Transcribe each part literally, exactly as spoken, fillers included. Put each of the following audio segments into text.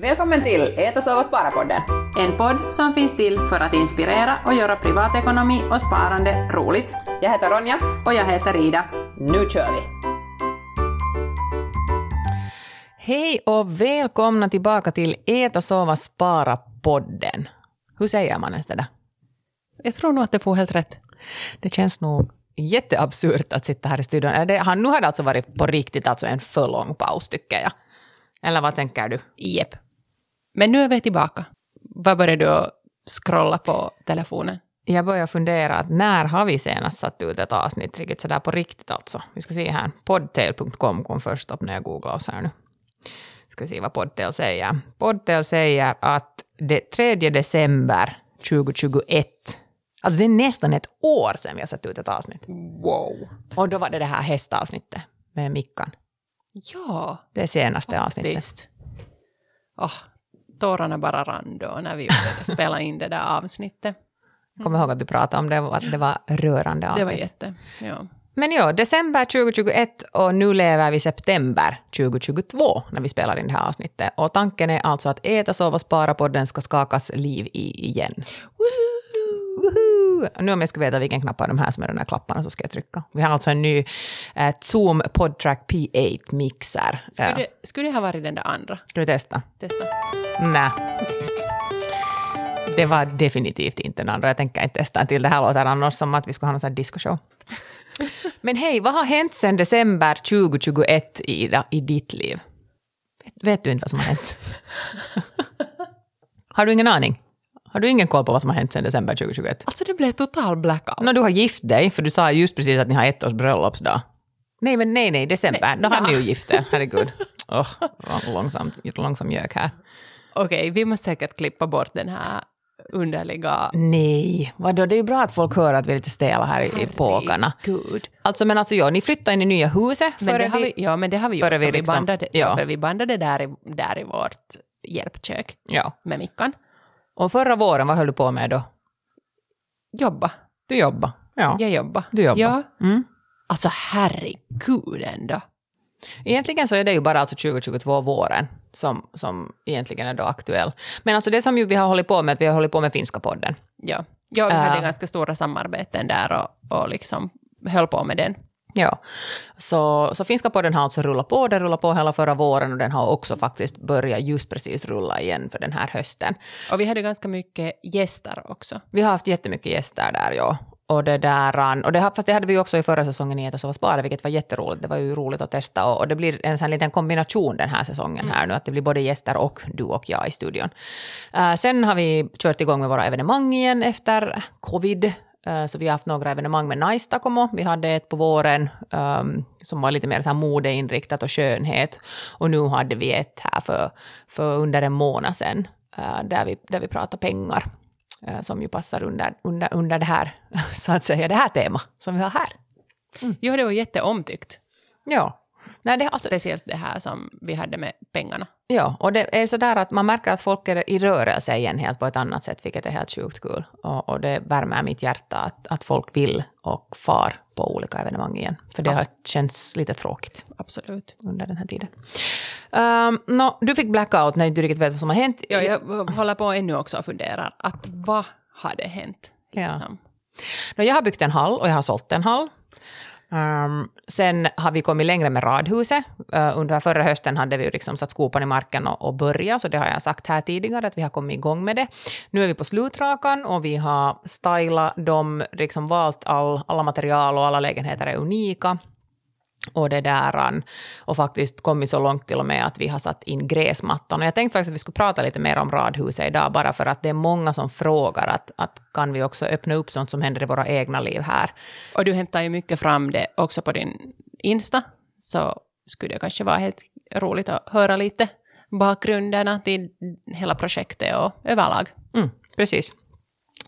Välkommen till Äta, sova, spara-podden. En podd som finns till för att inspirera och göra privatekonomi och sparande roligt. Jag heter Ronja. Och jag heter Ida. Nu kör vi! Hej och välkomna tillbaka till Äta, sova, spara-podden. Hur säger man ens det där? Jag tror nog att det får helt rätt. Det känns nog jätteabsurt att sitta här i studion. Det, han, nu har det alltså varit på riktigt alltså en för lång paus tycker jag. Eller vad tänker du? Jep. Men nu är vi tillbaka. Vad börjar du scrolla på telefonen? Jag börjar fundera att när har vi senast satt ut ett avsnitt riktigt sådär på riktigt alltså. Vi ska se här. Podtail punkt com kom först upp när jag googlar oss här nu. Ska se vad Podtail säger. Podtail säger att det tredje december tjugohundratjugoett. Alltså det är nästan ett år sedan vi har satt ut ett avsnitt. Wow. Och då var det det här hästavsnittet med Mickan. Ja, det senaste avsnittet. Åh, oh, tårarna bara rann då när vi spelade in det där avsnittet. Mm. Kommer ihåg att du pratade om det, att det var rörande avsnitt. Det var jätte, ja. Men ja, december tjugohundratjugoett och nu lever vi september tjugohundratjugotvå när vi spelar in det här avsnittet. Och tanken är alltså att Äta, sova, spara-podden ska skakas liv i igen. Woohoo! Woohoo! Nu om jag ska veta vilken knapp av de här som är de här klapparna så ska jag trycka. Vi har alltså en ny eh, Zoom Podtrack P åtta-mixer. Skulle, ja. skulle det ha varit den där andra? Ska vi testa? Testa. Nej. Det var definitivt inte den andra. Jag tänker inte testa till det här låter annars som att vi ska ha någon sån här disco-show. Men hej, vad har hänt sedan december tjugohundratjugoett i, i ditt liv? Vet, vet du inte vad som har hänt? Har du ingen aning? Har du ingen koll på vad som har hänt sedan december tjugohundratjugoett? Alltså det blev total blackout. No, du har gift dig, för du sa just precis att ni har ett års bröllopsdag. Nej, men nej, nej, december. Nej, då har ni ju gift dig, herregud. Åh, oh, långsamt, långsam gök här. Okej, okay, vi måste säkert klippa bort den här underliga... Nej, vadå? Det är ju bra att folk hör att vi är lite stela här i, i påkarna. Herregud. Alltså, men alltså, ja, ni flyttar in i nya huset före vi... Ja, men det har vi gjort, för vi, liksom, vi bandade, ja. för vi bandade där i, där i vårt hjälpkök ja. med Mickan. Och förra våren, vad höll du på med då? Jobba. Du jobba. Ja. Jag jobba. Du jobba. Ja. Mm. Alltså herregud ändå. Egentligen så är det ju bara alltså tjugohundratjugotvå våren som, som egentligen är då aktuell. Men alltså det som ju vi har hållit på med, vi har hållit på med Finskapodden. Ja, ja vi hade uh, ganska stora samarbeten där och, och liksom höll på med den. Ja, så, så Finskapodden har alltså rullat på, den rullar på hela förra våren och den har också faktiskt börjat just precis rulla igen för den här hösten. Och vi hade ganska mycket gäster också. Vi har haft jättemycket gäster där, ja. Och det där, och det, fast det hade vi ju också i förra säsongen i Äta, sova, spara, vilket var jätteroligt. Det var ju roligt att testa och, och det blir en sån liten kombination den här säsongen här nu. Att det blir både gäster och du och jag i studion. Uh, sen har vi kört igång med våra evenemang igen efter covid. Så vi har haft några evenemang med Naistakomo. Vi hade ett på våren um, som var lite mer så här modeinriktat och skönhet. Och nu hade vi ett här för, för under en månad sedan uh, där, vi, där vi pratar pengar. Uh, som ju passar under, under, under det här, så att säga, det här tema som vi har här. Mm. Ja, det var jätteomtyckt. Ja. Nej, det, alltså, speciellt det här som vi hade med pengarna. Ja, och det är sådär att man märker att folk är i rörelse igen helt på ett annat sätt, vilket är helt sjukt kul. Och, och det värmer mitt hjärta att, att folk vill och far på olika evenemang igen. För det ja. har känts lite tråkigt. Absolut. Under den här tiden. Um, no, du fick blackout när du riktigt vet vad som har hänt. Ja, jag håller på ännu också och funderar att vad hade hänt? Liksom? Ja. No, jag har byggt en hall och jag har sålt en hall. Um, sen har vi kommit längre med radhuset. Uh, under förra hösten hade vi liksom satt skopan i marken och, och börjat, så det har jag sagt här tidigare att vi har kommit igång med det. Nu är vi på slutrakan och vi har stylat dem, liksom valt all, alla material och alla lägenheter är unika. Och det där och faktiskt kommit så långt till och med att vi har satt in gräsmattan. Och jag tänkte faktiskt att vi skulle prata lite mer om radhuset idag bara för att det är många som frågar att, att kan vi också öppna upp sånt som händer i våra egna liv här. Och du hämtar ju mycket fram det också på din Insta, så skulle det kanske vara helt roligt att höra lite bakgrunderna till hela projektet och överlag. Mm, precis.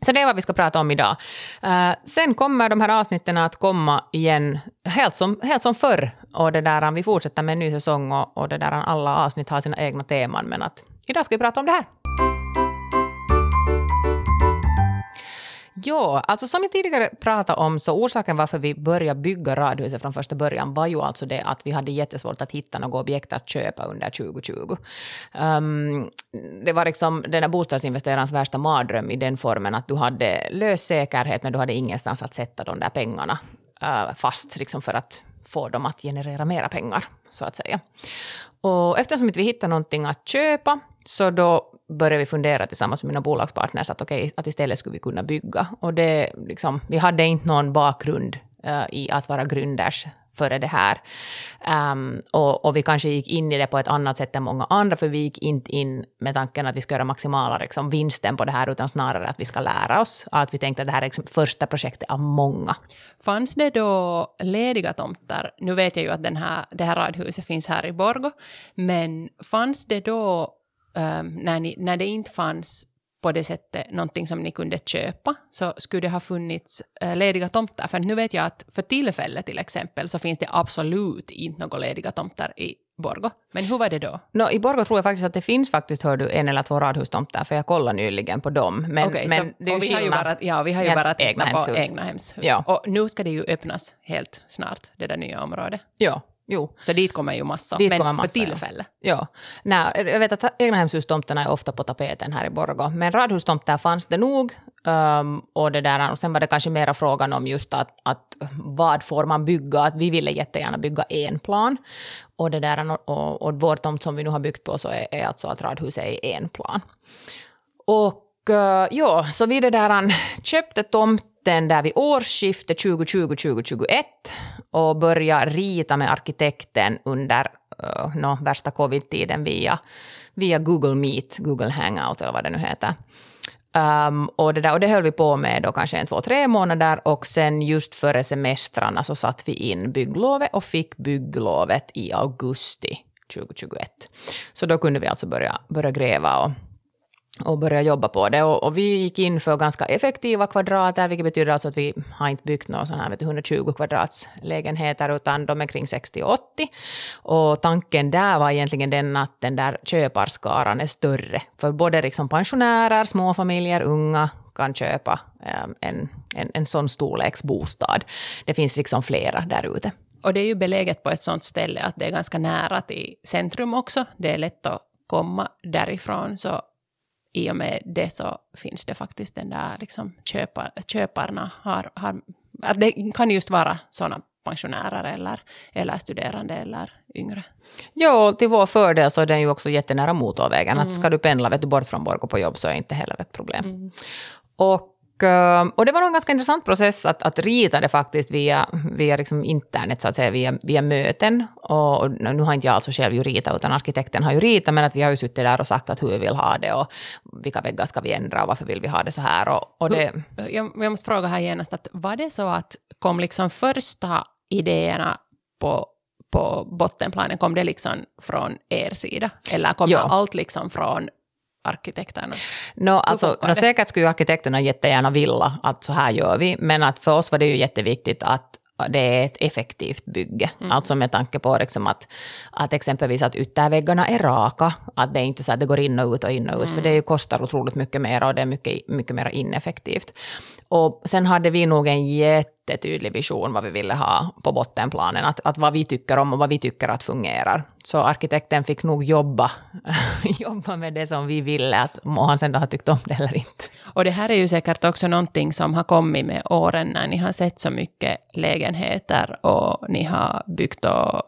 Så det är vad vi ska prata om idag. Uh, sen kommer de här avsnitten att komma igen helt som, helt som förr. Och det där, vi fortsätter med en ny säsong och, och det där, alla avsnitt har sina egna teman. Men att, idag ska vi prata om det här. Ja, alltså som jag tidigare pratade om så orsaken varför vi började bygga radhuset från första början var ju alltså det att vi hade jättesvårt att hitta något objekt att köpa under tjugotjugo. Um, det var liksom den här bostadsinvesterarens värsta mardröm i den formen att du hade lös säkerhet men du hade ingenstans att sätta de där pengarna uh, fast liksom för att få dem att generera mera pengar så att säga. Och eftersom vi hittade någonting att köpa så då började vi fundera tillsammans med mina bolagspartners att okej, okay, att istället skulle vi kunna bygga. Och det, liksom, vi hade inte någon bakgrund uh, i att vara grunders före det här. Um, och, och vi kanske gick in i det på ett annat sätt än många andra för vi gick inte in med tanken att vi ska göra maximala liksom, vinsten på det här utan snarare att vi ska lära oss. Att vi tänkte att det här är liksom första projektet av många. Fanns det då lediga tomter? Nu vet jag ju att den här, det här radhuset finns här i Borgo. Men fanns det då Um, när, ni, när det inte fanns på det sättet någonting som ni kunde köpa så skulle det ha funnits uh, lediga tomter. För nu vet jag att för tillfället till exempel så finns det absolut inte några lediga tomter i Borgå. Men hur var det då? No, i Borgå tror jag faktiskt att det finns faktiskt, hör du, en eller två radhustomter. För jag kollar nyligen på dem. Men, okay, men så, det är vi har ju bara, ja, vi har ju bara egna på egna hemshus. Ja. Och nu ska det ju öppnas helt snart, det där nya området. Ja. Jo. Så dit kommer ju massa, dit men kommer massa, för tillfälle. Ja. Ja. Nej, jag vet att egnahemshustomterna är ofta på tapeten här i Borgå. Men radhustomter fanns det nog. Um, och, det där, och sen var det kanske mera frågan om just att, att vad får man bygga? Att vi ville jättegärna bygga en plan. Och, det där, och, och vår tomt som vi nu har byggt på så är, är alltså att radhuset är en plan. Och uh, ja, så vi det där köpte tomt. Den där vid årsskiftet tjugotjugo tjugotjugoett och börja rita med arkitekten under uh, no, värsta covid-tiden via, via Google Meet, Google Hangout eller vad det nu heter. Um, och, det där, och det höll vi på med då kanske en, två, tre månader och sen just före semestrarna så satt vi in bygglovet och fick bygglovet i augusti tjugotjugoett. Så då kunde vi alltså börja, börja gräva och och börja jobba på det. Och, och vi gick in för ganska effektiva kvadrater, vilket betyder alltså att vi har inte byggt några sådana här vet, hundratjugo kvadratslägenheter utan de är kring sextio åttio. Och tanken där var egentligen den att den där köparskaran är större. För både liksom pensionärer, småfamiljer, unga kan köpa en, en, en sån storleksbostad. Det finns liksom flera där ute. Och det är ju beläget på ett sånt ställe att det är ganska nära till centrum också. Det är lätt att komma därifrån så i och med det så finns det faktiskt den där liksom köpar, köparna har, har, att det kan just vara sådana pensionärer eller, eller studerande eller yngre. Ja, till vår fördel så är den ju också jättenära motorvägen. Mm. Att ska du pendla vet du, bort från Borgå på jobb så är inte heller ett problem. Mm. Och Och, och det var nog en ganska intressant process att, att rita det faktiskt via, via liksom internet så att säga, via, via möten. Och, och nu har inte jag alltså själv ju ritat utan arkitekten har ju ritat men att vi har ju suttit där och sagt att hur vi vill ha det och vilka väggar ska vi ändra och varför vill vi ha det så här. Och, och det... jag, jag måste fråga här genast att var det så att kom liksom första idéerna på på bottenplanen, kom det liksom från er sida eller kom ja. allt liksom från arkitekterna? No, alltså, no, säkert skulle ju arkitekterna jättegärna vilja att så här gör vi, men att för oss var det ju jätteviktigt att det är ett effektivt bygge. Mm. Alltså med tanke på liksom att, att exempelvis att ytterväggarna är raka, att det är inte så att det går in och ut och in och ut, mm. för det ju kostar otroligt mycket mer och det är mycket, mycket mer ineffektivt. Och sen hade vi nog en jättetydlig vision vad vi ville ha på bottenplanen, att, att vad vi tycker om och vad vi tycker att fungerar. Så arkitekten fick nog jobba, jobba med det som vi ville, att må han sen då ha tyckt om det eller inte. Och det här är ju säkert också någonting som har kommit med åren när ni har sett så mycket lägenheter och ni har byggt och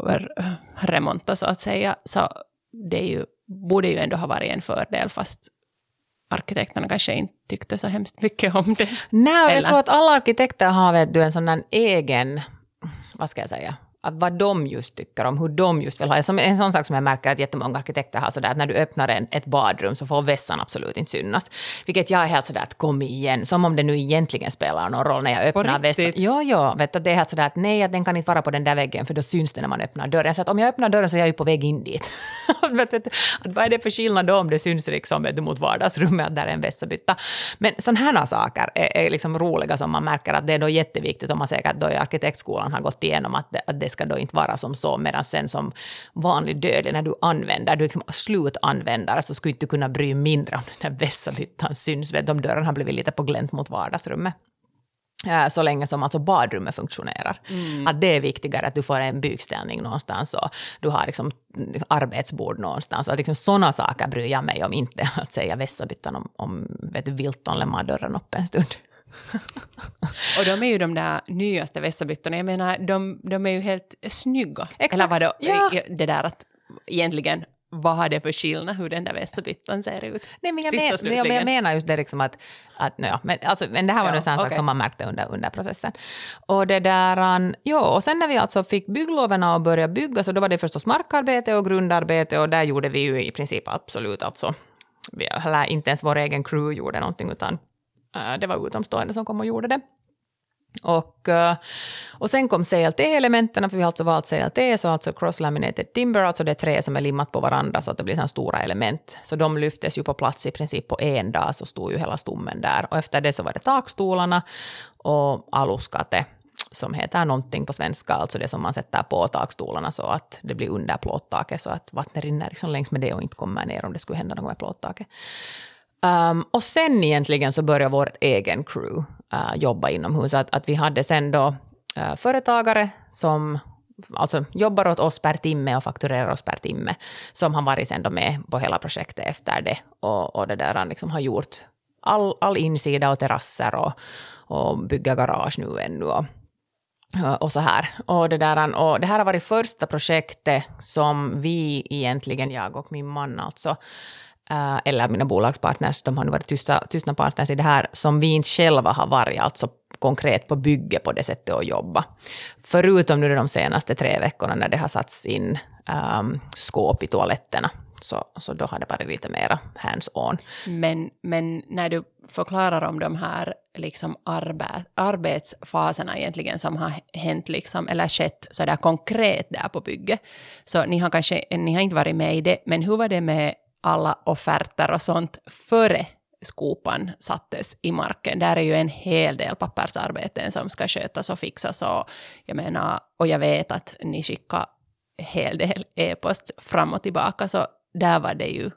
remontat så att säga. Så det är ju, borde ju ändå ha varit en fördel fast arkitekterna kanske inte tyckte så hemskt mycket om det. Nej, jag tror att alla arkitekter har vet du, en sån egen, vad ska jag säga, att vad de just tycker om, hur de just vill ha. En sån sak som jag märker att jättemånga arkitekter har sådär, att när du öppnar en, ett badrum så får vässan absolut inte synas. Vilket jag är helt sådär att kom igen, som om det nu egentligen spelar någon roll när jag öppnar vässan. Ja, ja, vet du, det är helt sådär att nej, den kan inte vara på den där väggen för då syns det när man öppnar dörren. Så att om jag öppnar dörren så är jag ju på väg in dit. att, att, att, vad är det för skillnad då om det syns liksom, vet du, mot vardagsrummet att där är en vässabytta. Men sådana här saker är, är liksom roliga som man märker att det är då jätteviktigt om man säger att då i arkitektskolan har gått igenom att det, att det det ska då inte vara som så, medan sen som vanlig död, när du använder, du liksom slutanvändare, så skulle du inte kunna bry mindre om den där vässalyttan syns, vet, om dörren har blivit lite på glänt mot vardagsrummet. Så länge som alltså badrummet funktionerar. Mm. Att det är viktigare att du får en byggställning någonstans och du har liksom arbetsbord någonstans. Att liksom sådana saker bryr jag mig om, inte att säga vässabyttan om, om vet du, Wilton lämnar dörren upp en stund. Och de är ju de där nyaste vässabyttorna. Jag menar, de, de är ju helt snygga. Exakt. Eller vad då, ja. Det där att egentligen... Vad har det för skillnad hur den där västerbyttan ser ut? Nej, men jag, men, jag, men jag menar just det liksom att, att nö, men, alltså, men det här var ja, en sån okay. sak som man märkte under, under processen. Och det där, ja, och sen när vi alltså fick byggloven och började bygga, så då var det förstås markarbete och grundarbete, och där gjorde vi ju i princip absolut alltså, vi, inte ens vår egen crew gjorde någonting, utan äh, det var utomstående som kom och gjorde det. Och, och sen kom C L T-elementen, för vi har alltså valt C L T, så alltså cross-laminated timber, alltså det är trä som är limmat på varandra så att det blir sådana stora element. Så de lyftes ju på plats i princip på en dag, så stod ju hela stommen där. Och efter det så var det takstolarna och aluskate, som heter någonting på svenska, alltså det som man sätter på takstolarna så att det blir under plåttaket, så att vattnet rinner liksom längs med det och inte kommer ner om det skulle hända något med plåttaket. Um, och sen egentligen så började vår egen crew uh, jobba inomhus. Att, att vi hade sen då uh, företagare som alltså jobbar åt oss per timme och fakturerar oss per timme, som har varit sen då med på hela projektet efter det. Och, och det där han liksom har gjort all, all insida och terrasser och, och bygga garage nu ännu och, och så här. Och det, där, och det här har varit första projektet som vi egentligen, jag och min man alltså, Uh, eller mina bolagspartners, de har nu varit tysta, tystna partners i det här, som vi inte själva har varit alltså konkret på bygge på det sättet att jobba. Förutom nu de senaste tre veckorna när det har satts in um, skåp i toaletterna, så, så då har det varit lite mera hands-on. Men, men när du förklarar om de här liksom arbet, arbetsfaserna egentligen som har hänt liksom, eller skett så där konkret där på bygge, så ni har kanske ni har inte varit med i det, men hur var det med alla offerter och sånt före skopan sattes i marken? Där är ju en hel del pappersarbeten som ska skötas och fixas. Och jag menar, och jag vet att ni skickar en hel del e-post fram och tillbaka. Så där var det ju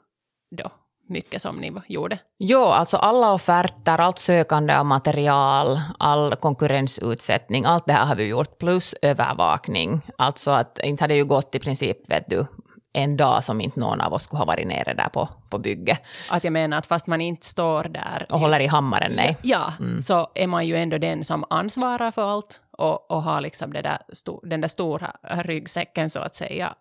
då mycket som ni gjorde. Jo, alltså alla offerter, allt sökande av material, all konkurrensutsättning, allt det här har vi gjort. Plus övervakning. Alltså att inte hade ju gått i princip, vet du, en dag som inte någon av oss skulle ha varit nere där på, på bygge. Att jag menar att fast man inte står där... Och håller i hammaren, nej. Ja, mm. Så är man ju ändå den som ansvarar för allt och, och har liksom det där sto, den där stora ryggsäcken så att säga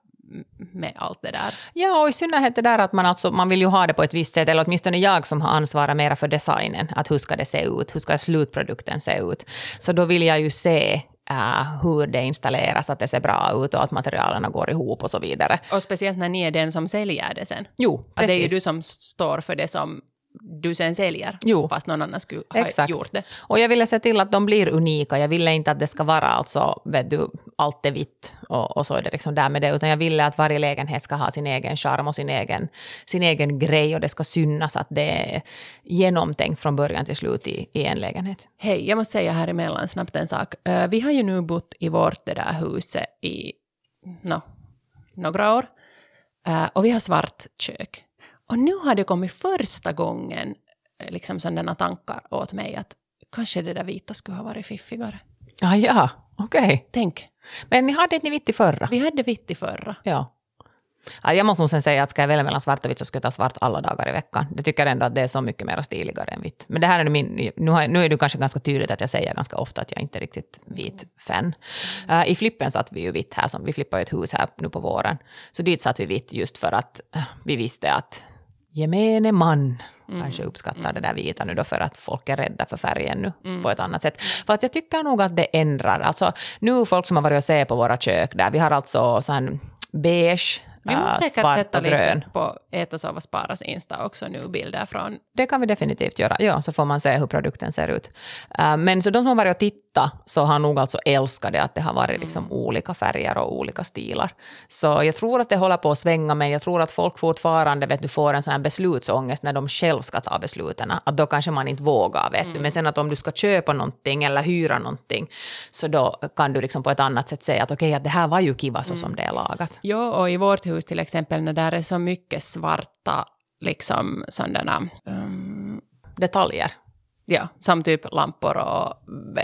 med allt det där. Ja, och i synnerhet det där att man, alltså, man vill ju ha det på ett visst sätt, eller åtminstone jag som har ansvarat mera för designen, att hur ska det se ut, hur ska slutprodukten se ut. Så då vill jag ju se... Uh, hur det installeras, att det ser bra ut och att materialen går ihop och så vidare. Och speciellt när ni är den som säljer det sen. Jo, att det är ju du som står för det som du sen säljer, jo, fast någon annan skulle ha exakt gjort det. Och jag ville se till att de blir unika. Jag ville inte att det ska vara alltså, vet du, allt är vitt och, och så är det liksom där med det. Utan jag ville att varje lägenhet ska ha sin egen charm och sin egen, sin egen grej. Och det ska synas att det är genomtänkt från början till slut i, i en lägenhet. Hej, jag måste säga här emellan snabbt en sak. Uh, vi har ju nu bott i vårt det där huset i no, några år. Uh, och vi har svart kök. Och nu har det kommit första gången liksom sådana tankar åt mig att kanske det där vita skulle ha varit fiffigare. Ah, ja, okej. Okay. Tänk. Men ni hade inte vitt i förra? Vi hade vitt i förra. Ja. Ja, jag måste nog sen säga att ska jag välja mellan svart och vitt så ska jag ta svart alla dagar i veckan. Jag tycker ändå att det är så mycket mer stiligare än vitt. Men det här är min, nu, har, nu är det kanske ganska tydligt att jag säger ganska ofta att jag inte är riktigt vit fan. Uh, I flippen satt vi ju vitt här, som vi flippade ett hus här nu på våren. Så dit satt vi vitt just för att uh, vi visste att gemene man mm. kanske uppskattar mm. det där vita nu då, för att folk är rädda för färgen nu mm. på ett annat sätt. För att jag tycker nog att det ändrar. Alltså nu folk som har varit och se på våra kök där, vi har alltså sån beige Vi måste äh, säkert sätta lite på Äta, sova, sparas Insta också nu, bilder från. Det kan vi definitivt göra, ja, så får man se hur produkten ser ut. Äh, men så de som har varit och tittat så har nog alltså älskat det, att det har varit mm. liksom olika färger och olika stilar. Så jag tror att det håller på att svänga, men jag tror att folk fortfarande vet du, får en sån här beslutsångest när de själv ska ta besluten. Att då kanske man inte vågar, vet mm. du. Men sen att om du ska köpa någonting eller hyra någonting, så då kan du liksom på ett annat sätt säga att okej, okay, att det här var ju kiva så mm. som det är lagat. Ja, och i vårt hus till exempel när där är så mycket svarta liksom sådana um, detaljer. Ja, som typ lampor och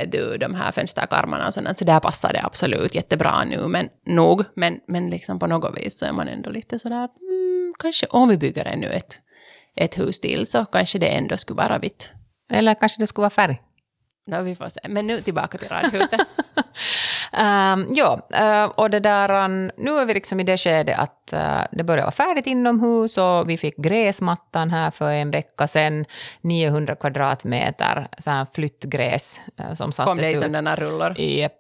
du, de här fönsterkarmarna och sådant. Så där passar det absolut jättebra nu, men nog. Men, men liksom på något vis så är man ändå lite sådär, mm, kanske om vi bygger ännu ett, ett hus till så kanske det ändå skulle vara vitt. Eller kanske det skulle vara färg. No, vi får se. Men nu tillbaka till radhuset. um, ja, uh, och det där, nu är vi liksom i det skedet att uh, det börjar vara färdigt inomhus och vi fick gräsmattan här för en vecka sedan, niohundra kvadratmeter så här flyttgräs uh, som sattes ut. Kom det i sådana rullar? Yep.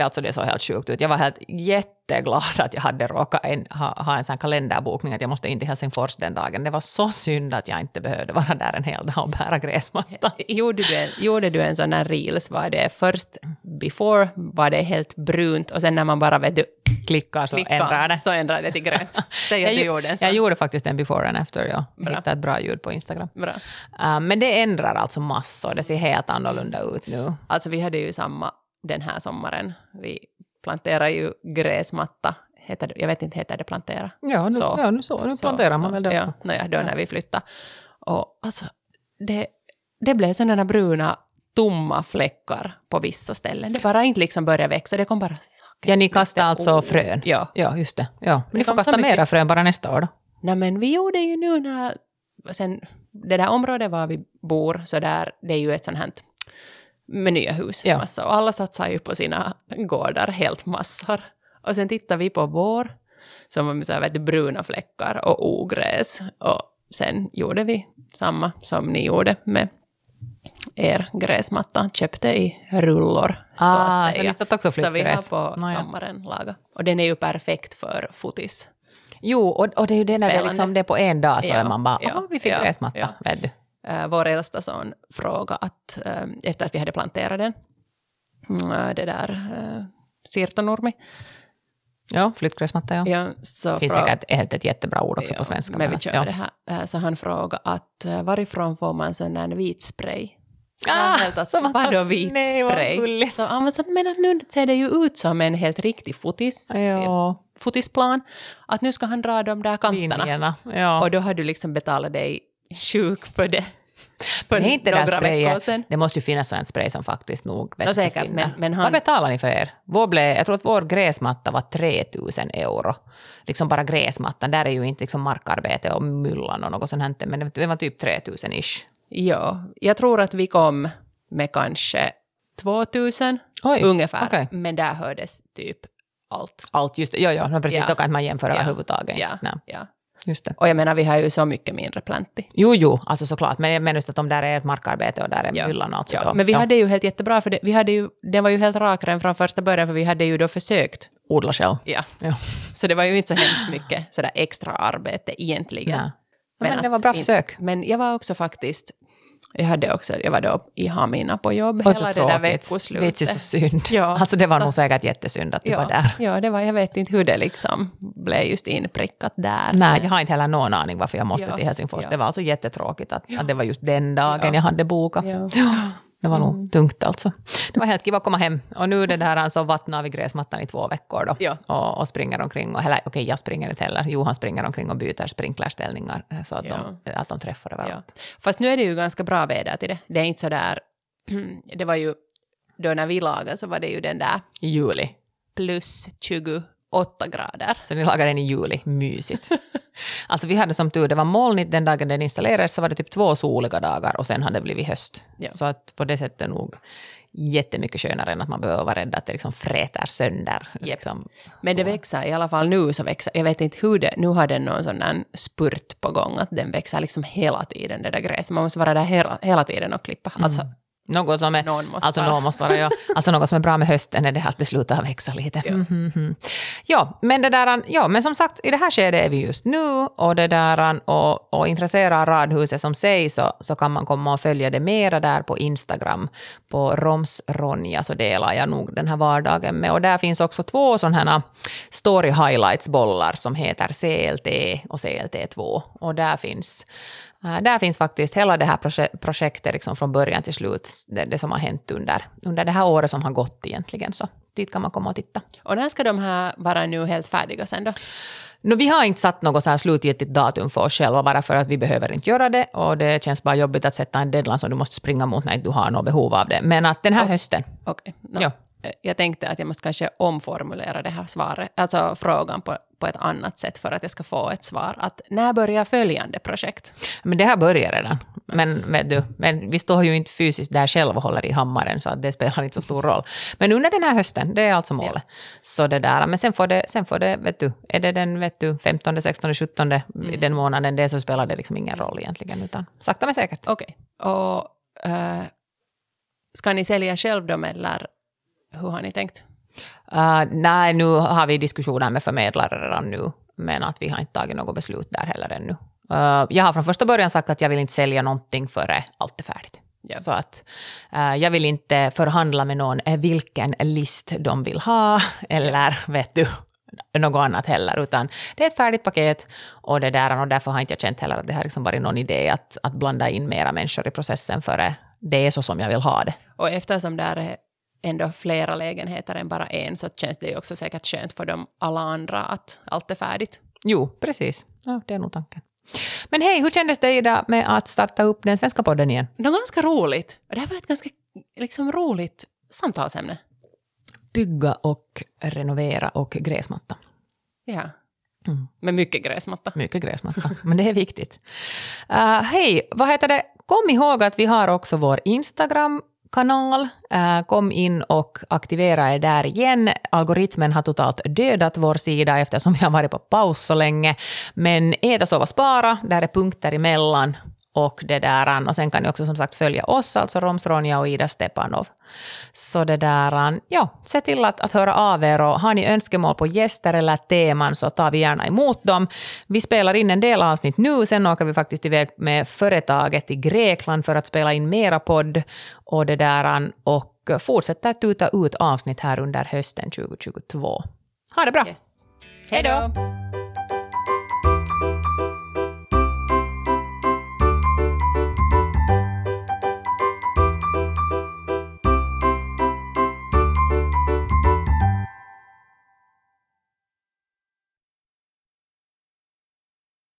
Alltså det såg helt sjukt ut. Jag var helt jätteglad att jag hade råkat en, ha, ha en sån kalenderbokning att jag måste in till Helsingfors den dagen. Det var så synd att jag inte behövde vara där en hel dag och bära gräsmatta. Gjorde du en, gjorde du en sån här reels? Var det först before, var det helt brunt och sen när man bara vet du klickar så klickar, ändrar det. Så ändrar det till grönt. jag, gjorde, jag gjorde faktiskt en before and after. Ja. Jag hittade ett bra ljud på Instagram. Bra. Uh, men det ändrar alltså massor. Det ser helt annorlunda ut nu. Alltså vi hade ju samma den här sommaren. Vi planterar ju gräsmatta. Heter det, jag vet inte, heter det plantera? Ja, nu, så, ja, nu, så, nu så, planterar man så, väl det också. Ja, ja, då när vi flyttar. Och alltså, det, det blev sådana bruna tomma fläckar på vissa ställen. Det bara inte liksom började växa. Det kom bara saker. Ja, ni kastade alltså frön. Ja. Ja, just det. Ja. Men ni får kasta mera frön bara nästa år då. Nej, men vi gjorde ju nu när sen, det där området var vi bor så där, det är ju ett sånt här med nya hus. Ja. Massa. Och alla satsar ju på sina gårdar helt massor. Och sen tittar vi på vår som var så här, vet du, bruna fläckar och ogräs. Och sen gjorde vi samma som ni gjorde med er gräsmatta. Köpte i rullor ah, så att säga. Så, också så vi har på no, ja. sommaren laga. Och den är ju perfekt för fotis. Jo, och, och det är ju den när det, liksom, det är på en dag så ja, är man bara, ja, vi fick ja, gräsmatta, ja. vet du. Uh, vår äldsta son frågade att, uh, efter att vi hade planterat den, uh, det där uh, sirtanurmi. Ja, flyttgräsmatta, ja. ja så finns säkert ett, ett jättebra ord också ja, på svenska. Men vi kör ja. det här. Uh, så han frågade att uh, varifrån får man sån här vitspray? Så ah, helt att, vadå kast... vitspray? Nej, så, uh, så, men att nu ser det ju ut som en helt riktig fotis. Ja. Fotisplan. Att nu ska han dra de där kanterna. Linjerna, ja. Och då har du liksom betalat dig sjuk för det. För det är inte några veckor sedan. Det måste ju finnas en spray som faktiskt nog vet no, säkert, men, men han... Vad betalar ni för er? Vår ble, jag tror att vår gräsmatta var tre tusen euro. Liksom bara gräsmattan. Där är ju inte liksom markarbete och myllan och något sånt här. Men det var typ tre tusen ish. Ja, jag tror att vi kom med kanske två tusen. Oj, ungefär. Okay. Men där hördes typ allt. Allt, just det. Jo, jo, precis. Ja. Då kan man jämföra ja. överhuvudtaget. Ja, Nej. ja. Just det. Och jag menar, vi har ju så mycket mindre planti. Jo, jo, alltså såklart. Men jag menar just att de där är ett markarbete och där är ja. myllan och allt. Ja. Men vi ja. hade ju helt jättebra, för det, vi hade ju, den var ju helt rakren från första början, för vi hade ju då försökt. Odla själv. Ja. ja. Så det var ju inte så hemskt mycket sådär extra arbete egentligen. Ja. Men, men det var bra försök. Inte, men jag var också faktiskt, jag hade också, jag var då i Hamina på jobb och hela det där veckoslutet. Vitsi så synd. Ja. Alltså det var så, nog säkert jättesynd att du ja, var där. Ja, det var, jag vet inte hur det liksom blev just inprickat där. Nej, jag har inte heller någon aning varför jag måste ja. till Helsingfors. Ja. Det var alltså jättetråkigt att, ja. att det var just den dagen ja. jag hade bokat. Ja. Ja. Det var nog mm. tungt alltså. Det var helt kiva att komma hem. Och nu det där, alltså vattnar vi gräsmattan i två veckor då. Ja. Och, och springer omkring. Och, eller, okej, jag springer inte heller. Johan springer omkring och byter sprinklerställningar så att, ja. de, att de träffar det väl. Ja. Fast nu är det ju ganska bra väder till det. Det är inte så där... Det var ju... Då när vi lagade så var det ju den där... I juli. Plus tjugoåtta grader. Så ni lagade den i juli. Mysigt. Alltså vi hade som tur, det var molnigt den dagen den installerades, så var det typ två soliga dagar och sen hade det blivit höst. Ja. Så att på det sättet är nog jättemycket skönare än att man behöver vara rädd att det liksom frätar sönder. Yep. Liksom, men det så. växer i alla fall nu, så växer, jag vet inte hur det, nu har den någon sån där spurt på gång att den växer liksom hela tiden, det där gräset. Man måste vara där hela, hela tiden och klippa. Mm. Alltså Något som är, någon måste alltså, någon måste vara, ja. Alltså något som är bra med hösten är det här att det slutar växa lite. Ja. Mm-hmm. Ja, men det där, ja, men som sagt, i det här skedet är vi just nu och det där och, och intresserar radhuset som sig så, så kan man komma och följa det mera där på Instagram. På Roms Ronja så delar jag nog den här vardagen med. Och där finns också två sådana här story highlights bollar som heter C L T och C L T två. Och där finns... Där finns faktiskt hela det här projek- projektet liksom från början till slut, det, det som har hänt under, under det här året som har gått egentligen. Så dit kan man komma och titta. Och när ska de här vara nu helt färdiga sen då? No, vi har inte satt något så här slutgiltigt datum för oss själva bara för att vi behöver inte göra det. Och det känns bara jobbigt att sätta en deadline som du måste springa mot när du har något behov av det. Men att den här oh, hösten... Okej, okay, no. Ja. Jag tänkte att jag måste kanske omformulera det här svaret, alltså frågan på, på ett annat sätt för att jag ska få ett svar. Att när börjar följande projekt? Men det här börjar redan. Men, vet du, men vi står ju inte fysiskt där själva och håller i hammaren så att det spelar inte så stor roll. Men under den här hösten, det är alltså målet. Ja. Så det där, men sen får det, sen får det vet du, är det den vet du, femtonde, sextonde, sjuttonde mm. den månaden det så spelar det liksom ingen roll egentligen utan sakta men säkert. Okej, okay. Och äh, ska ni sälja själv dem eller hur har ni tänkt? Uh, nej, nu har vi diskussioner med förmedlare redan nu. Men att vi har inte tagit något beslut där heller ännu. Uh, jag har från första början sagt att jag vill inte sälja någonting före allt är färdigt. Yep. Så att uh, jag vill inte förhandla med någon vilken list de vill ha. Eller vet du, något annat heller. Utan det är ett färdigt paket. Och, det där, och därför har inte jag känt heller att det har liksom varit någon idé att, att blanda in mera människor i processen före det är så som jag vill ha det. Och eftersom det är ändå flera lägenheter än bara en så känns det ju också säkert skönt för dem alla andra att allt är färdigt. Jo, precis. Ja, det är nog tanken. Men hej, hur kändes det idag med att starta upp den svenska podden igen? Det var ganska roligt. Det här var ett ganska liksom, roligt samtalsämne. Bygga och renovera och gräsmatta. Ja. Mm. Med mycket gräsmatta. Mycket gräsmatta, men det är viktigt. Uh, hej, vad heter det? Kom ihåg att vi har också vår Instagram kanal. Kom in och aktivera er där igen. Algoritmen har totalt dödat vår sida eftersom jag har varit på paus så länge. Men äta, sova, spara. Där är punkter emellan. Och det där. Och sen kan ni också som sagt följa oss. Alltså Roms Ronja och Ida Stepanov. Så det där. Ja, se till att, att höra av er. Och har ni önskemål på gäster eller teman så tar vi gärna emot dem. Vi spelar in en del avsnitt nu. Sen åker vi faktiskt iväg med företaget i Grekland för att spela in mera podd. Och det där. Och fortsätter att tuta ut avsnitt här under hösten tjugohundratjugotvå. Ha det bra! Yes. Hej då!